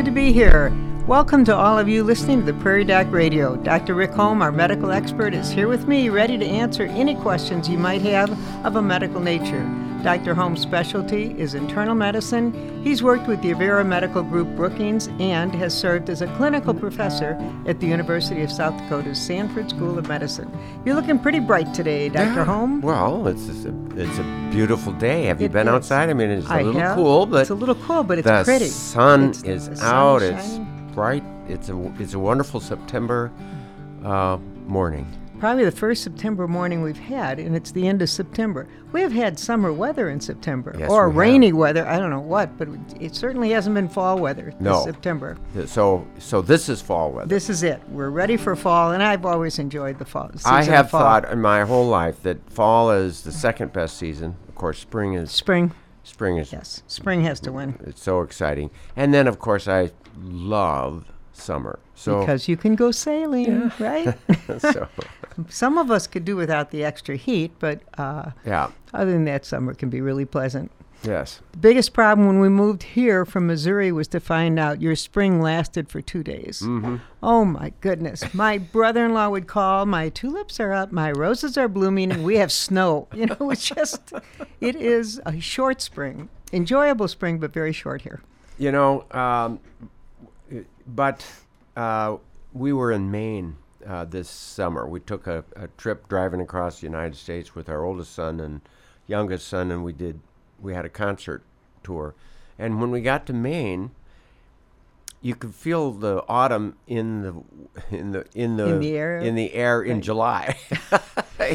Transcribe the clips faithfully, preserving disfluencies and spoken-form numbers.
good to be here. Welcome to all of you listening to the Prairie Doc Radio. Doctor Rick Holm, our medical expert, is here with me, ready to answer any questions you might have of a medical nature. Doctor Holm's specialty is internal medicine. He's worked with the Avera Medical Group, Brookings, and has served as a clinical professor at the University of South Dakota's Sanford School of Medicine. You're looking pretty bright today, Doctor Yeah. Holm. Well, it's a, it's a beautiful day. Have it you been is. outside? I mean, it's a I little have. cool, but it's a little cool, but it's the pretty. Sun it's, is the sun out. Is it's bright. It's a it's a wonderful September uh, morning. Probably the first September morning we've had, and it's the end of September. We have had summer weather in September, yes, or rainy have. weather. I don't know what, but it certainly hasn't been fall weather this no. September. So, so this is fall weather. This is it. We're ready for fall, and I've always enjoyed the fall. Season I have fall. thought in my whole life that fall is the second best season. Of course, spring is spring. Spring is yes. Spring has to win. It's so exciting, and then of course I love summer. So because you can go sailing, yeah. right? so. Some of us could do without the extra heat, but uh, yeah. other than that, summer can be really pleasant. Yes. The biggest problem when we moved here from Missouri was to find out your spring lasted for two days. Mm-hmm. Oh, my goodness. My brother-in-law would call, my tulips are up, my roses are blooming, and we have snow. You know, it's just, it is a short spring. Enjoyable spring, but very short here. You know, um, but uh, we were in Maine. Uh, this summer, we took a, a trip driving across the United States with our oldest son and youngest son, and we did we had a concert tour. And when we got to Maine, you could feel the autumn in the in the in the in the air in, the air in right. July.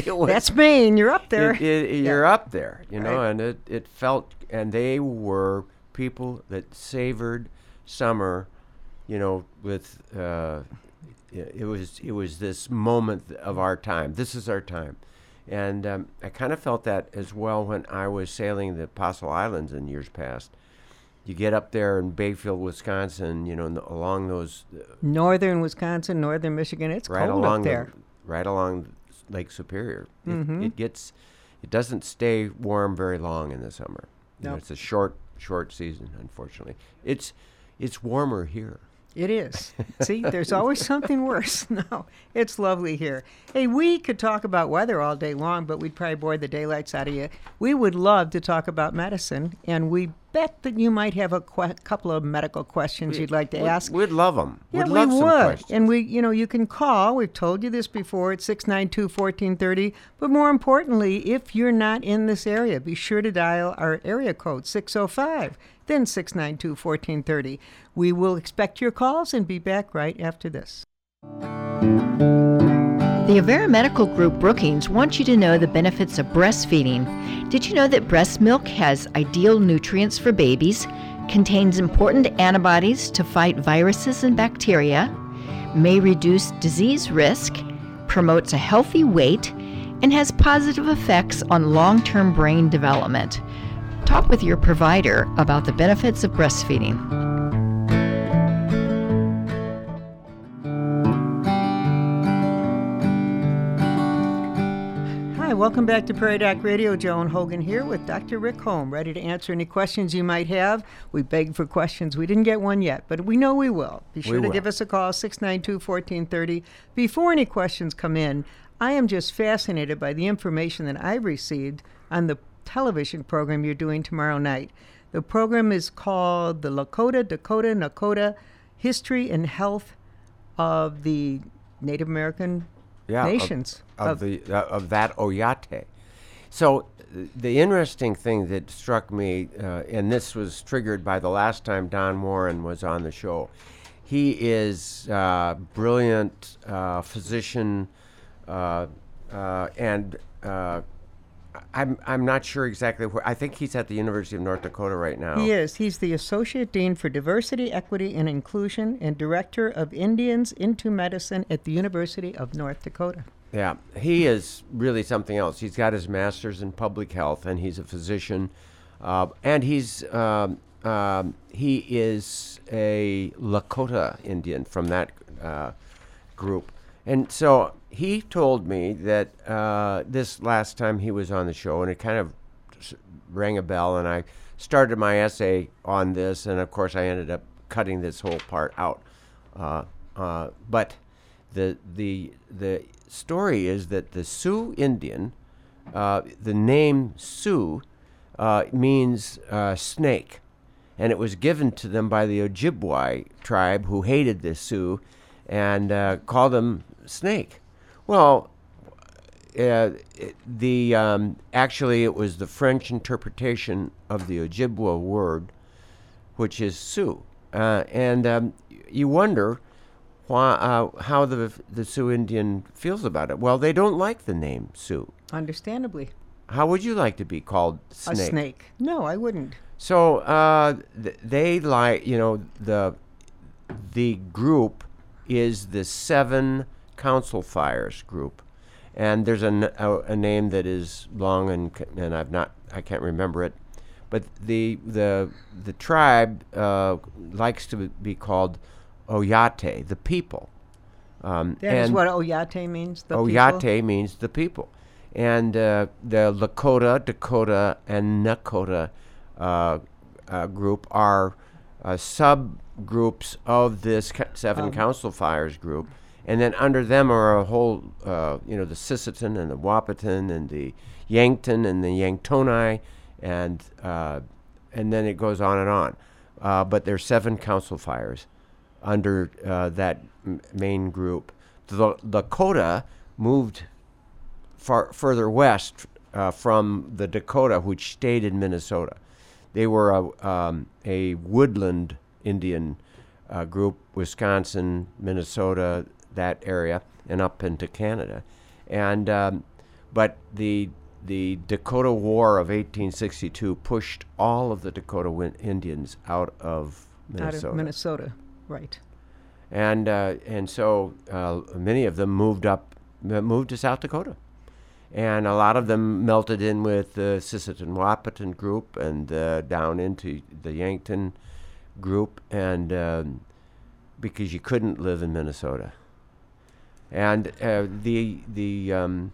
was, That's Maine. You're up there. It, it, yeah. You're up there. You know, right. and it, it felt, and they were people that savored summer. You know, with. Uh, It was it was this moment of our time. This is our time. And um, I kind of felt that as well when I was sailing the Apostle Islands in years past. You get up there in Bayfield, Wisconsin, you know, along those... Uh, northern Wisconsin, northern Michigan. It's right cold along up there. The, right along Lake Superior. It, mm-hmm. it gets... It doesn't stay warm very long in the summer. Nope. You know, it's a short, short season, unfortunately. It's It's warmer here. It is. See, there's always something worse. No, it's lovely here. Hey, we could talk about weather all day long, but we'd probably bore the daylights out of you. We would love to talk about medicine, and we bet that you might have a qu- couple of medical questions we, you'd like to we'd, ask. We'd love them. Yeah, we'd love we some would. questions. And we, you know, you can call. We've told you this before at six nine two, one four three zero. But more importantly, if you're not in this area, be sure to dial our area code six oh five. Then six nine two, one four three zero. We will expect your calls and be back right after this. The Avera Medical Group Brookings wants you to know the benefits of breastfeeding. Did you know that breast milk has ideal nutrients for babies, contains important antibodies to fight viruses and bacteria, may reduce disease risk, promotes a healthy weight, and has positive effects on long-term brain development? Talk with your provider about the benefits of breastfeeding. Hi, welcome back to Prairie Doc Radio. Joan Hogan here with Doctor Rick Holm, ready to answer any questions you might have. We begged for questions. We didn't get one yet, but we know we will. Be sure we to will. give us a call, six nine two, one four three zero. Before any questions come in, I am just fascinated by the information that I've received on the television program you're doing tomorrow night. The program is called the Lakota, Dakota, Nakota History and Health of the Native American yeah, Nations. Of, of, of, the, uh, of that Oyate. So the interesting thing that struck me, uh, and this was triggered by the last time Don Warren was on the show, he is a uh, brilliant uh, physician uh, uh, and uh, I'm I'm not sure exactly where. I think he's at the University of North Dakota right now. He is. He's the Associate Dean for Diversity, Equity, and Inclusion and Director of Indians into Medicine at the University of North Dakota. Yeah, he is really something else. He's got his master's in public health, and he's a physician. Uh, and he's um, um, he is a Lakota Indian from that uh, group. And so he told me that uh, this last time he was on the show, and it kind of rang a bell, and I started my essay on this, and of course I ended up cutting this whole part out. Uh, uh, but the the the story is that the Sioux Indian, uh, the name Sioux, uh, means uh, snake, and it was given to them by the Ojibwe tribe, who hated the Sioux, and uh, called them snake. Well, uh, it, the um, actually it was the French interpretation of the Ojibwe word, which is Sioux, uh, and um, you wonder why, uh, how the the Sioux Indian feels about it. Well, they don't like the name Sioux. Understandably. How would you like to be called snake? A snake. No, I wouldn't. So uh, th- they like, you know, the the group is the Seven Council Fires group, and there's a, a, a name that is long and and I've not I can't remember it, but the the the tribe uh, likes to be called Oyate, the people. Um, that is what Oyate means. The Oyate people? Means the people, and uh, the Lakota, Dakota, and Nakota uh, uh, group are uh, subgroups of this ca- Seven um. Council Fires group. And then under them are a whole, uh, you know, the Sisseton and the Wahpeton and the Yankton and the Yanktonai, and uh, and then it goes on and on. Uh, but there's seven council fires under uh, that m- main group. The Lakota moved far further west uh, from the Dakota, which stayed in Minnesota. They were a, um, a woodland Indian uh, group, Wisconsin, Minnesota, that area, and up into Canada. And um, but the the Dakota War of eighteen sixty-two pushed all of the Dakota win- Indians out of Minnesota. Out of Minnesota, right. And uh, and so uh, many of them moved up, moved to South Dakota. And a lot of them melted in with the Sisseton Wahpeton group and uh, down into the Yankton group, and um, because you couldn't live in Minnesota. And uh, the the um,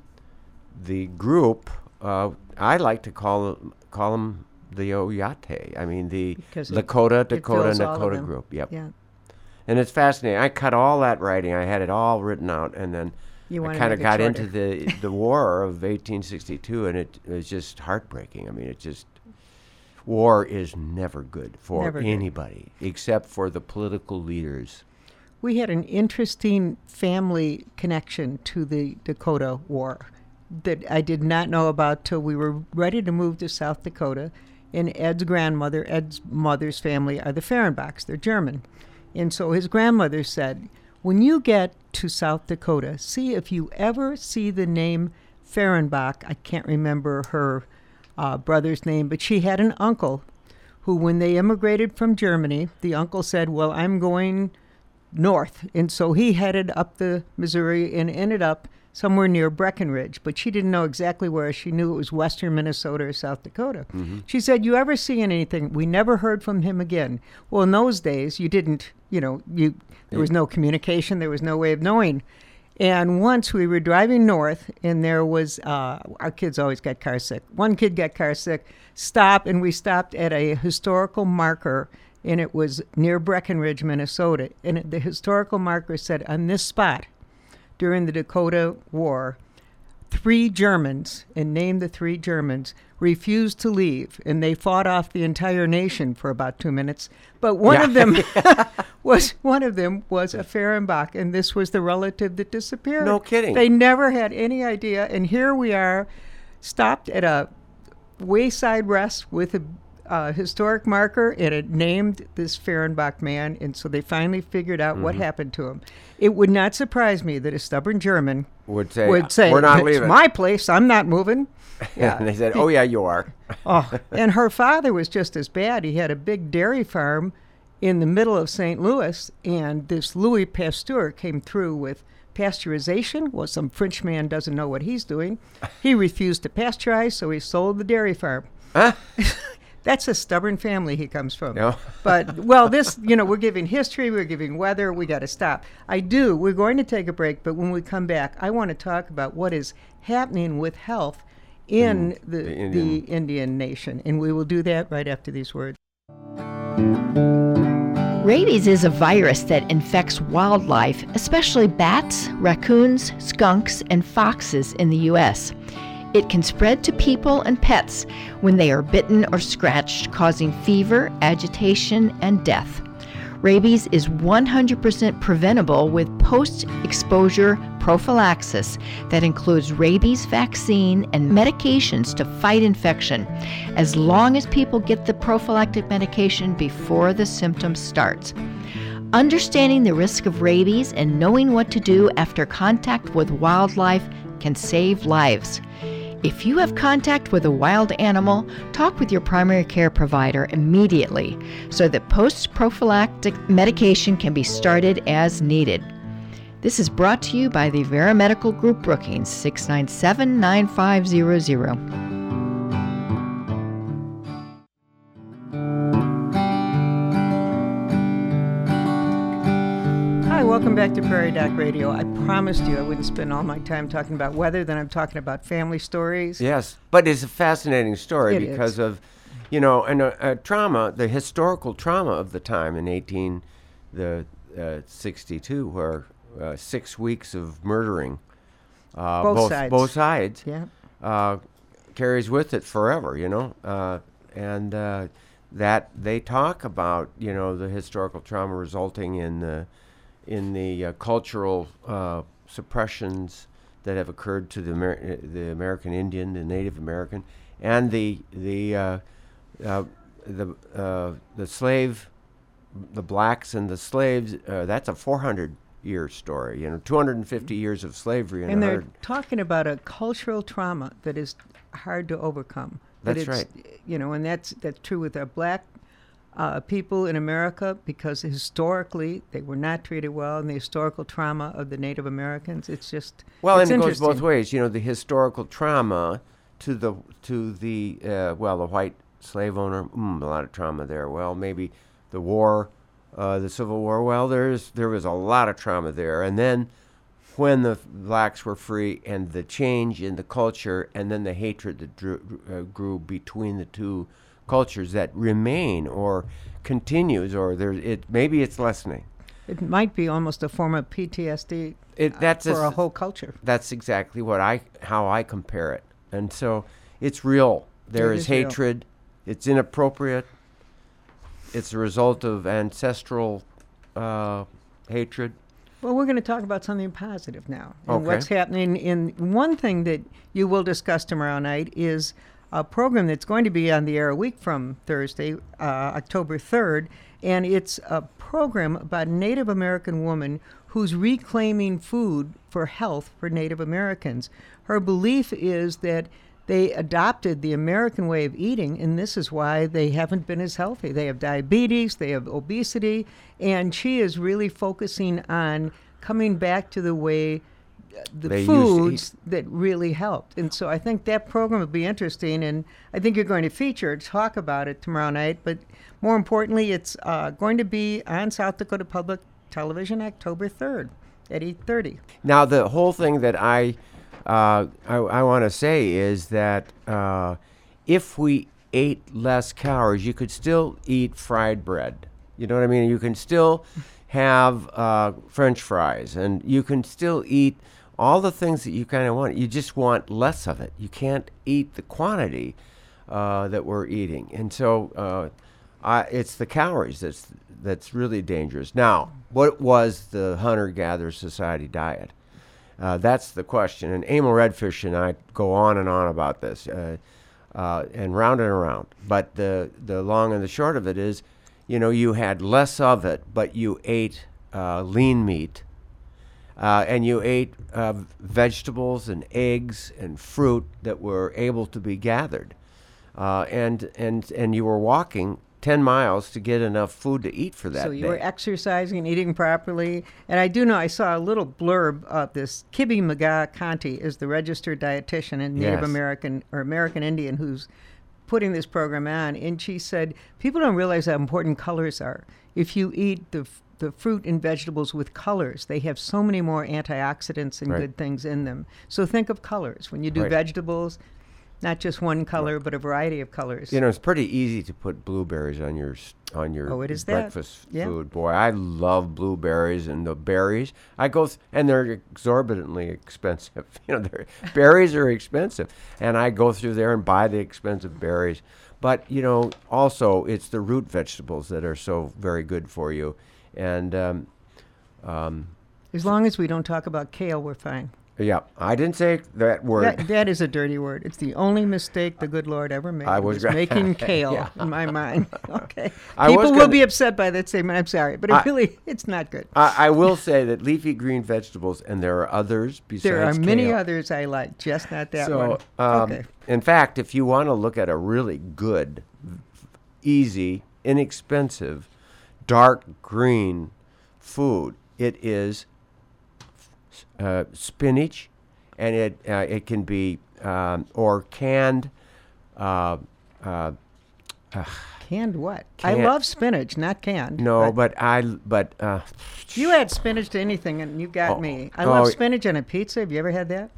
the group uh, I like to call call them the Oyate. I mean the because Lakota, it, Dakota, it Nakota group. Yep. Yeah. And it's fascinating. I cut all that writing. I had it all written out, and then you I kind of got into the the war of eighteen sixty-two, and it was just heartbreaking. I mean, it just war is never good for never anybody good. Except for the political leaders. We had an interesting family connection to the Dakota War that I did not know about till we were ready to move to South Dakota. And Ed's grandmother, Ed's mother's family are the Fehrenbachs. They're German. And so his grandmother said, when you get to South Dakota, see if you ever see the name Fehrenbach. I can't remember her uh, brother's name, but she had an uncle who, when they immigrated from Germany, the uncle said, well, I'm going north, and so he headed up the Missouri and ended up somewhere near Breckenridge, but she didn't know exactly where. She knew it was western Minnesota or South Dakota. Mm-hmm. She said, you ever see anything? We never heard from him again. Well, in those days, you didn't, you know, you there was no communication. There was no way of knowing. And once we were driving north, and there was, uh, our kids always got car sick. One kid got car sick, stopped, and we stopped at a historical marker, and it was near Breckenridge, Minnesota. And the historical marker said, on this spot, during the Dakota War, three Germans, and named the three Germans, refused to leave. And they fought off the entire nation for about two minutes. But one yeah. of them was one of them was a Fehrenbach, and this was the relative that disappeared. No kidding. They never had any idea. And here we are, stopped at a wayside rest with a Uh, historic marker, and it named this Fehrenbach man, and so they finally figured out mm-hmm. what happened to him. It would not surprise me that a stubborn German would say, would say we're not it's leaving. My place, I'm not moving. Yeah. And they said, oh yeah, you are. Oh, and her father was just as bad. He had a big dairy farm in the middle of Saint Louis, and this Louis Pasteur came through with pasteurization. Well, some French man doesn't know what he's doing. He refused to pasteurize, so he sold the dairy farm. Huh? That's a stubborn family he comes from. No. But, well, this, you know, we're giving history, we're giving weather, we got to stop. I do. We're going to take a break, but when we come back, I want to talk about what is happening with health in mm, the, the, Indian. the Indian nation. And we will do that right after these words. Rabies is a virus that infects wildlife, especially bats, raccoons, skunks, and foxes in the U S It can spread to people and pets when they are bitten or scratched, causing fever, agitation, and death. Rabies is one hundred percent preventable with post-exposure prophylaxis that includes rabies vaccine and medications to fight infection, as long as people get the prophylactic medication before the symptom starts. Understanding the risk of rabies and knowing what to do after contact with wildlife can save lives. If you have contact with a wild animal, talk with your primary care provider immediately so that post-prophylactic medication can be started as needed. This is brought to you by the Avera Medical Group, Brookings, six nine seven, nine five zero zero. Welcome back to Prairie Doc Radio. I promised you I wouldn't spend all my time talking about weather, then I'm talking about family stories. Yes, but it's a fascinating story it because is. of, you know, and a, a trauma, the historical trauma of the time in eighteen sixty-two, where uh, six weeks of murdering uh, both, both sides, both sides yeah. uh, carries with it forever, you know, uh, and uh, that they talk about, you know, the historical trauma resulting in the in the uh, cultural uh, suppressions that have occurred to the Amer- the American Indian, the Native American, and the the uh, uh, the uh, the slave, the blacks and the slaves. Uh, that's a four hundred year story. You know, two hundred fifty years of slavery. And, and they're talking about a cultural trauma that is hard to overcome. That's right. You know, and that's that's true with our black Uh, people in America, because historically they were not treated well, and the historical trauma of the Native Americans, it's just well, it's and it goes both ways. You know, the historical trauma to the to the uh, well, the white slave owner, mm, a lot of trauma there. Well, maybe the war, uh, the Civil War. Well, there's there was a lot of trauma there, and then when the blacks were free, and the change in the culture, and then the hatred that drew, uh, grew between the two cultures that remain or continues, or there it maybe it's lessening. It might be almost a form of P T S D it, that's uh, for a, a whole culture. That's exactly what I how I compare it. And so it's real. There it is, is hatred. Real. It's inappropriate. It's a result of ancestral uh, hatred. Well, we're going to talk about something positive now. Okay. And what's happening in one thing that you will discuss tomorrow night is a program that's going to be on the air a week from Thursday, uh, October third, and it's a program about a Native American woman who's reclaiming food for health for Native Americans. Her belief is that they adopted the American way of eating, and this is why they haven't been as healthy. They have diabetes, they have obesity, and she is really focusing on coming back to the way the they foods that really helped. And so I think that program would be interesting, and I think you're going to feature talk about it tomorrow night. But more importantly, it's uh, going to be on South Dakota Public Television October third at eight thirty. Now, the whole thing that I uh, I, I want to say is that uh, if we ate less calories, you could still eat fried bread. You know what I mean? You can still have uh, French fries, and you can still eat all the things that you kind of want. You just want less of it. You can't eat the quantity uh, that we're eating. And so uh, I, it's the calories that's that's really dangerous. Now, what was the hunter-gatherer society diet? Uh, that's the question. And Emil Redfish and I go on and on about this uh, uh, and round and around. But the, the long and the short of it is, you know, you had less of it, but you ate uh, lean meat. Uh, and you ate uh, vegetables and eggs and fruit that were able to be gathered, uh, and and and you were walking ten miles to get enough food to eat for that day. So you day. were exercising and eating properly. And I do know I saw a little blurb of this. Kibby Maga Conti is the registered dietitian and Native yes. American or American Indian who's putting this program on, and she said people don't realize how important colors are. If you eat the f- the fruit and vegetables with colors, they have so many more antioxidants and right. good things in them. So think of colors when you do right. vegetables. Not just one color, right. but a variety of colors. You know, it's pretty easy to put blueberries on your on your oh, it is breakfast that. food. Yeah. Boy, I love blueberries and the berries. I go th- and they're exorbitantly expensive. You know, berries are expensive, and I go through there and buy the expensive berries. But you know, also it's the root vegetables that are so very good for you, and um, um, as long as we don't talk about kale, we're fine. Yeah, I didn't say that word. That, that is a dirty word. It's the only mistake the good Lord ever made. I was, was gra- making kale yeah. in my mind. Okay, I people gonna, will be upset by that statement. I'm sorry, but it I, really, it's not good. I, I will say that leafy green vegetables, and there are others besides kale. There are kale. many others I like, just not that so, one. Um, okay. In fact, if you want to look at a really good, easy, inexpensive, dark green food, it is. Uh, spinach, and it uh, it can be um, or canned. Uh, uh, uh, canned what? Canned. I love spinach, not canned. No, but, but I but. Uh, you add spinach to anything, and you got oh, me. I oh, love spinach on a pizza. Have you ever had that?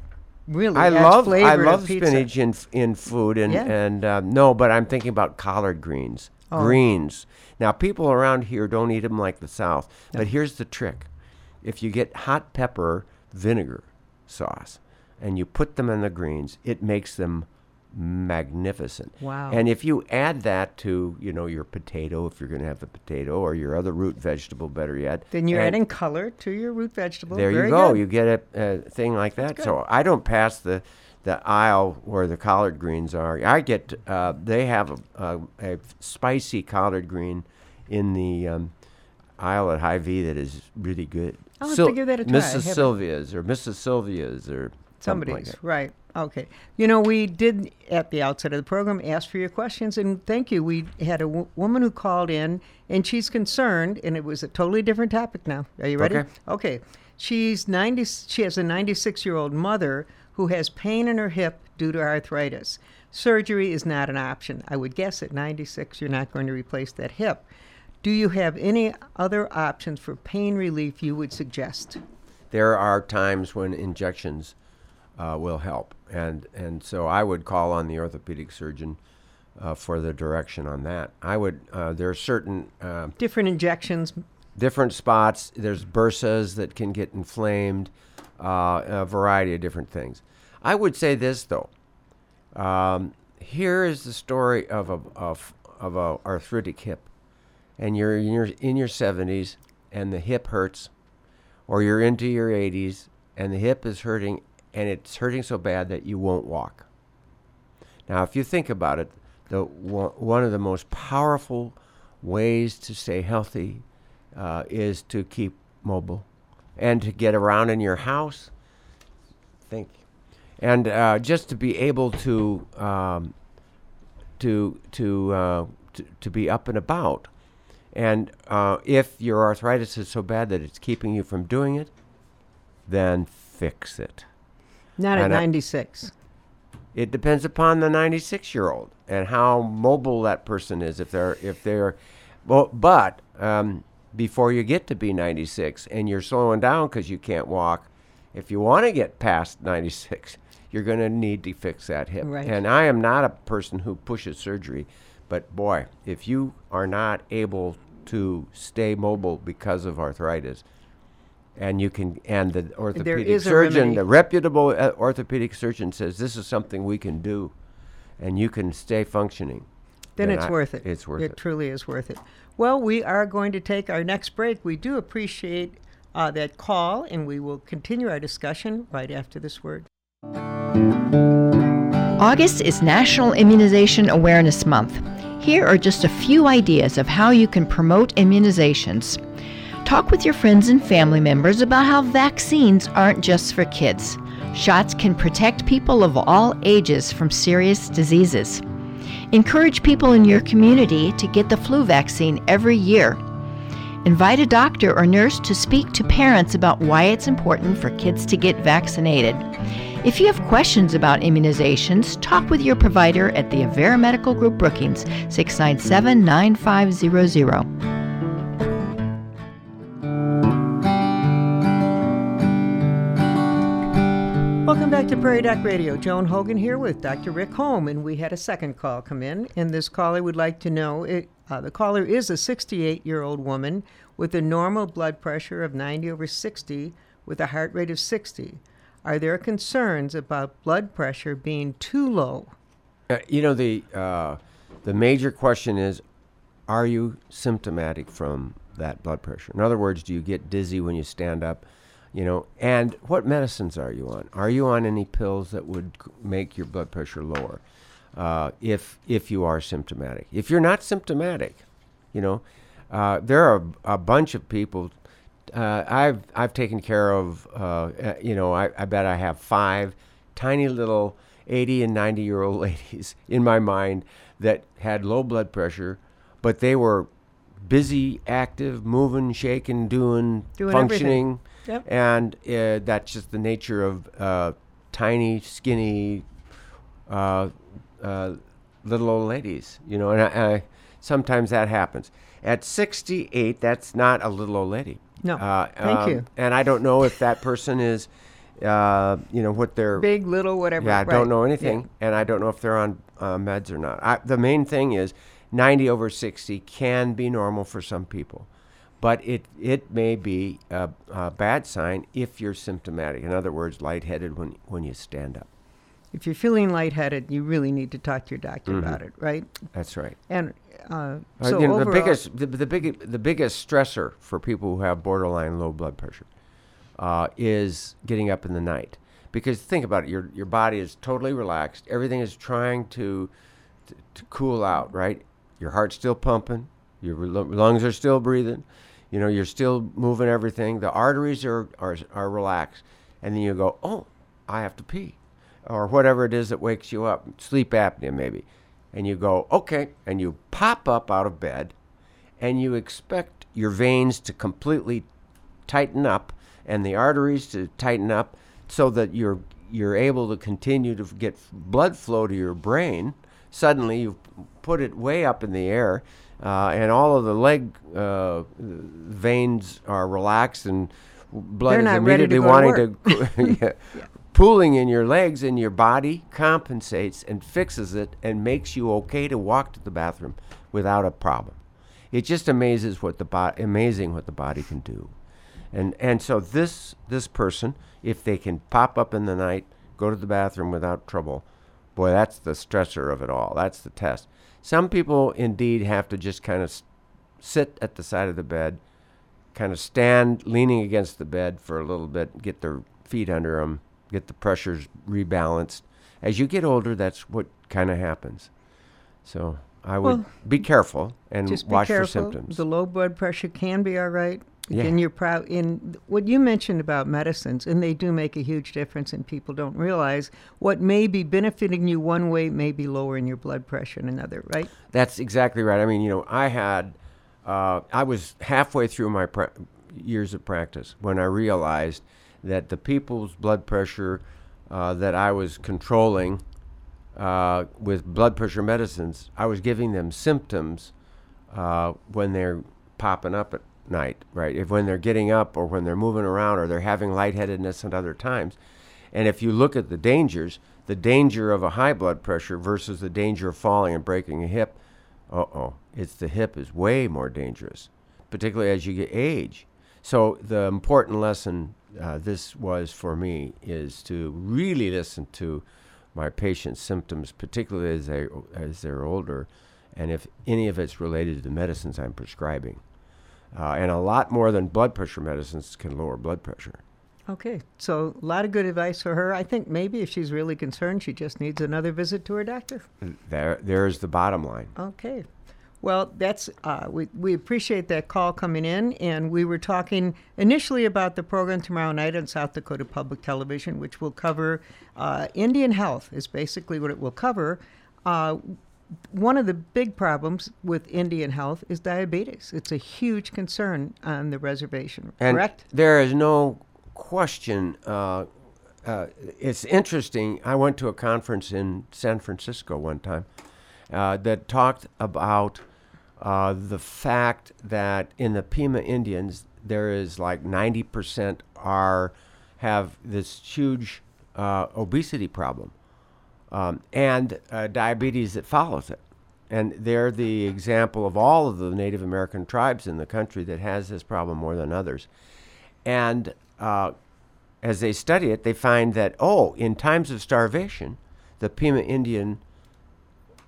Really, I love I love spinach in in food, and yeah. and uh, no, but I'm thinking about collard greens. Oh. Greens. Now, people around here don't eat them like the South, no. but here's the trick. If you get hot pepper vinegar sauce and you put them in the greens, it makes them magnificent. Wow. And if you add that to, you know, your potato, if you're going to have a potato or your other root vegetable, better yet. Then you're adding color to your root vegetable. There Very you go. Good. You get a, a thing like that. So I don't pass the, the aisle where the collard greens are. I get, uh, they have a, a, a spicy collard green in the um, aisle at Hy-Vee that is really good. I'll have Sil- to give that a try. Missus Sylvia's or Missus Sylvia's or somebody's, like right. Okay. You know, we did at the outset of the program ask for your questions, and thank you. We had a w- woman who called in, and she's concerned, and it was a totally different topic now. Are you ready? Okay. Okay. She's ninety. She has a ninety-six-year-old mother who has pain in her hip due to arthritis. Surgery is not an option. I would guess at ninety-six, you're not going to replace that hip. Do you have any other options for pain relief you would suggest? There are times when injections uh, will help, and and so I would call on the orthopedic surgeon uh, for the direction on that. I would. Uh, there are certain uh, different injections, different spots. There's bursas that can get inflamed, uh, a variety of different things. I would say this though. Um, here is the story of a of of a arthritic hip. And you're in your, in your seventies and the hip hurts, or you're into your eighties and the hip is hurting, and it's hurting so bad that you won't walk. Now, if you think about it, the one of the most powerful ways to stay healthy uh, is to keep mobile and to get around in your house. Think, and uh, just to be able to um, to to, uh, to to be up and about. And uh, if your arthritis is so bad that it's keeping you from doing it, then fix it. Not and at ninety-six. I, it depends upon the ninety-six-year-old and how mobile that person is. If they're, if they're, well, but um, before you get to be ninety-six and you're slowing down because you can't walk, if you want to get past ninety-six, you're going to need to fix that hip. Right. And I am not a person who pushes surgery, but boy, if you are not able to stay mobile because of arthritis, and you can, and the orthopedic surgeon, the reputable uh, orthopedic surgeon says this is something we can do, and you can stay functioning, then, then it's I, worth it. It's worth it. It truly is worth it. Well, we are going to take our next break. We do appreciate uh, that call, and we will continue our discussion right after this word. August is National Immunization Awareness Month. Here are just a few ideas of how you can promote immunizations. Talk with your friends and family members about how vaccines aren't just for kids. Shots can protect people of all ages from serious diseases. Encourage people in your community to get the flu vaccine every year. Invite a doctor or nurse to speak to parents about why it's important for kids to get vaccinated. If you have questions about immunizations, talk with your provider at the Avera Medical Group, Brookings, six nine seven, nine five zero zero. Welcome back to Prairie Doc Radio. Joan Hogan here with Doctor Rick Holm, and we had a second call come in. And this caller would like to know, it, uh, the caller is a sixty-eight-year-old woman with a normal blood pressure of ninety over sixty with a heart rate of sixty. Are there concerns about blood pressure being too low? Uh, you know, the uh, the major question is, are you symptomatic from that blood pressure? In other words, do you get dizzy when you stand up? You know, and what medicines are you on? Are you on any pills that would make your blood pressure lower? Uh, if if you are symptomatic, if you're not symptomatic, you know, uh, there are a, a bunch of people. Uh, I've I've taken care of. Uh, you know, I, I bet I have five tiny little eighty and ninety year old ladies in my mind that had low blood pressure, but they were busy, active, moving, shaking, doing, doing functioning. Everything. Yep. And uh, that's just the nature of uh, tiny, skinny, uh, uh, little old ladies, you know. And I, I, sometimes that happens. At sixty-eight, that's not a little old lady. No, uh, thank um, you. And I don't know if that person is, uh, you know, what they're big, little, whatever. Yeah, I right. don't know anything, yeah. And I don't know if they're on uh, meds or not. I, the main thing is, ninety over sixty can be normal for some people. But it, it may be a, a bad sign if you're symptomatic. In other words, lightheaded when, when you stand up. If you're feeling lightheaded, you really need to talk to your doctor mm-hmm. about it, right? That's right. And uh, so uh, you know, overall, the biggest the, the big the biggest stressor for people who have borderline low blood pressure uh, is getting up in the night. Because think about it, your your body is totally relaxed. Everything is trying to to, to cool out, right? Your heart's still pumping. Your lungs are still breathing. You know, you're still moving everything. The arteries are, are are relaxed. And then you go, oh, I have to pee. Or whatever it is that wakes you up. Sleep apnea, maybe. And you go, okay. And you pop up out of bed. And you expect your veins to completely tighten up. And the arteries to tighten up so that you're, you're able to continue to get blood flow to your brain. Suddenly, you've put it way up in the air. Uh, and all of the leg uh, veins are relaxed, and blood is immediately wanting to, to yeah. Yeah. pooling in your legs, and your body compensates and fixes it and makes you okay to walk to the bathroom without a problem. It just amazes what the bo- amazing what the body can do, and and so this this person, if they can pop up in the night, go to the bathroom without trouble, boy, that's the stressor of it all. That's the test. Some people indeed have to just kind of sit at the side of the bed, kind of stand leaning against the bed for a little bit, get their feet under them, get the pressures rebalanced. As you get older, that's what kind of happens. So I would well, be careful and just watch be careful. for symptoms. The low blood pressure can be all right. Yeah. In your pro- in what you mentioned about medicines, and they do make a huge difference, and people don't realize what may be benefiting you one way may be lowering your blood pressure in another, right? That's exactly right. I mean, you know, I had, uh, I was halfway through my pra- years of practice when I realized that the people's blood pressure uh, that I was controlling uh, with blood pressure medicines, I was giving them symptoms uh, when they're popping up at night, right? If when they're getting up or when they're moving around or they're having lightheadedness at other times. And if you look at the dangers, the danger of a high blood pressure versus the danger of falling and breaking a hip, uh-oh, it's the hip is way more dangerous, particularly as you get age. So the important lesson uh, this was for me is to really listen to my patient's symptoms, particularly as they as they're older, and if any of it's related to the medicines I'm prescribing. Uh, and a lot more than blood pressure medicines can lower blood pressure. Okay, so a lot of good advice for her. I think maybe if she's really concerned, she just needs another visit to her doctor. There, there's the bottom line. Okay, well, that's uh, we we appreciate that call coming in, and we were talking initially about the program tomorrow night on South Dakota Public Television, which will cover uh, Indian health is basically what it will cover. Uh, One of the big problems with Indian health is diabetes. It's a huge concern on the reservation, and correct? There is no question. Uh, uh, it's interesting. I went to a conference in San Francisco one time uh, that talked about uh, the fact that in the Pima Indians, there is like ninety percent are have this huge uh, obesity problem, um, and uh, diabetes that follows it. And they're the example of all of the Native American tribes in the country that has this problem more than others. And uh, as they study it, they find that, oh, in times of starvation, the Pima Indian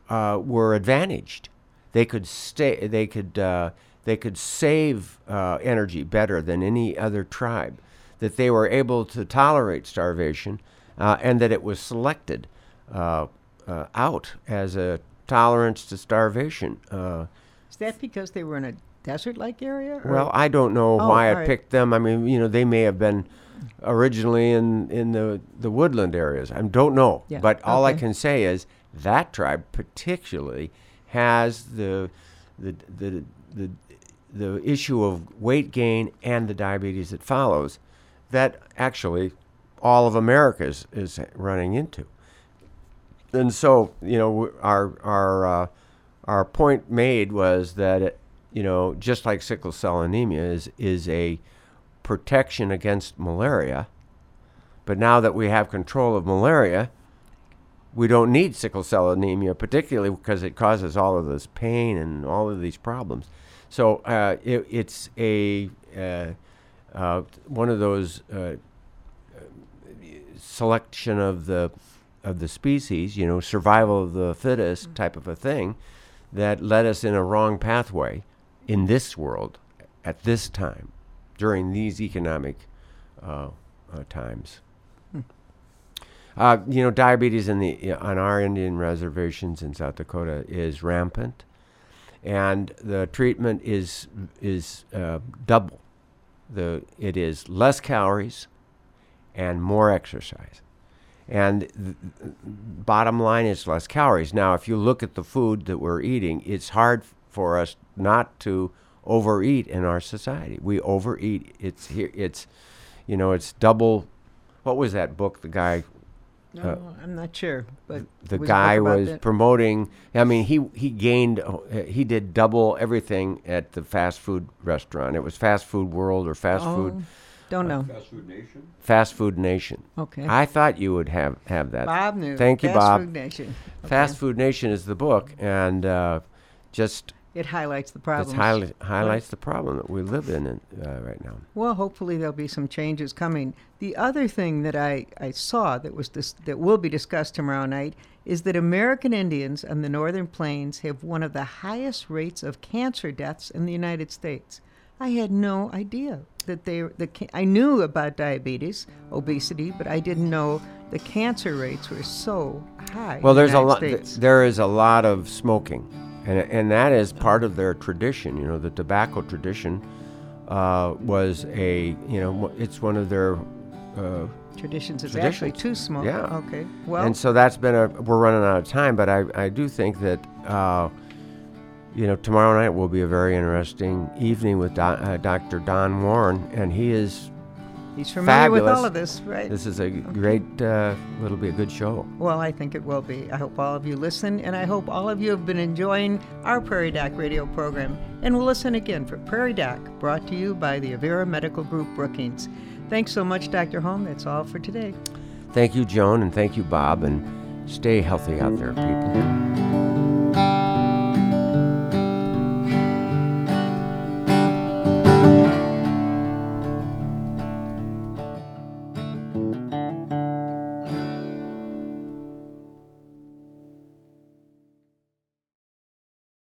uh, were advantaged. They could stay. They could. Uh, they could save uh, energy better than any other tribe. That they were able to tolerate starvation, uh, and that it was selected uh, uh, out as a tolerance to starvation. Uh, Is that because they were in a desert-like area? Or? Well, I don't know oh, why I right. picked them. I mean, you know, they may have been originally in, in the, the woodland areas. I don't know. Yeah. But all okay. I can say is that tribe particularly has the the the the the issue of weight gain and the diabetes that follows that actually all of America is, is running into. And so, you know, our our uh, our point made was that it, you know, just like sickle cell anemia is is a protection against malaria, but now that we have control of malaria, we don't need sickle cell anemia, particularly because it causes all of this pain and all of these problems. So uh, it, it's a uh, uh, one of those uh, selection of the. of the species, you know, survival of the fittest mm-hmm. type of a thing that led us in a wrong pathway in this world at this time during these economic uh, uh, times. Mm. Uh, you know, diabetes in the uh, on our Indian reservations in South Dakota is rampant, and the treatment is is uh, double. The it is less calories and more exercise. And th- bottom line is less calories. Now, if you look at the food that we're eating, it's hard f- for us not to overeat in our society. We overeat. It's here. It's, you know, it's double. What was that book? The guy. No, uh, I'm not sure. But the guy was that? promoting. I mean, he he gained. Uh, he did double everything at the fast food restaurant. It was Fast Food World or Fast oh. Food. Don't know. Uh, Fast Food Nation? Fast Food Nation. Okay. I thought you would have, have that. Bob knew. Thank you, Fast Bob. Fast Food Nation. Okay. Fast Food Nation is the book, and uh, just... It highlights the problem. It highli- highlights the problem that we live in, in uh, right now. Well, hopefully there'll be some changes coming. The other thing that I, I saw that was dis- that will be discussed tomorrow night is that American Indians on the Northern Plains have one of the highest rates of cancer deaths in the United States. I had no idea that they, the, I knew about diabetes, obesity, but I didn't know the cancer rates were so high. Well, there's a lot. Th- there is a lot of smoking, and and that is part of their tradition. You know, the tobacco tradition uh, was a, you know, it's one of their uh, traditions. It's actually to smoke. Yeah. Okay. Well. And so that's been a. We're running out of time, but I I do think that. Uh, You know, tomorrow night will be a very interesting evening with Do- uh, Doctor Don Warren, and he is He's familiar fabulous. with all of this, right? This is a okay. great, uh, it'll be a good show. Well, I think it will be. I hope all of you listen, and I hope all of you have been enjoying our Prairie Doc radio program, and we'll listen again for Prairie Doc, brought to you by the Avera Medical Group, Brookings. Thanks so much, Doctor Holm. That's all for today. Thank you, Joan, and thank you, Bob, and stay healthy out there, people.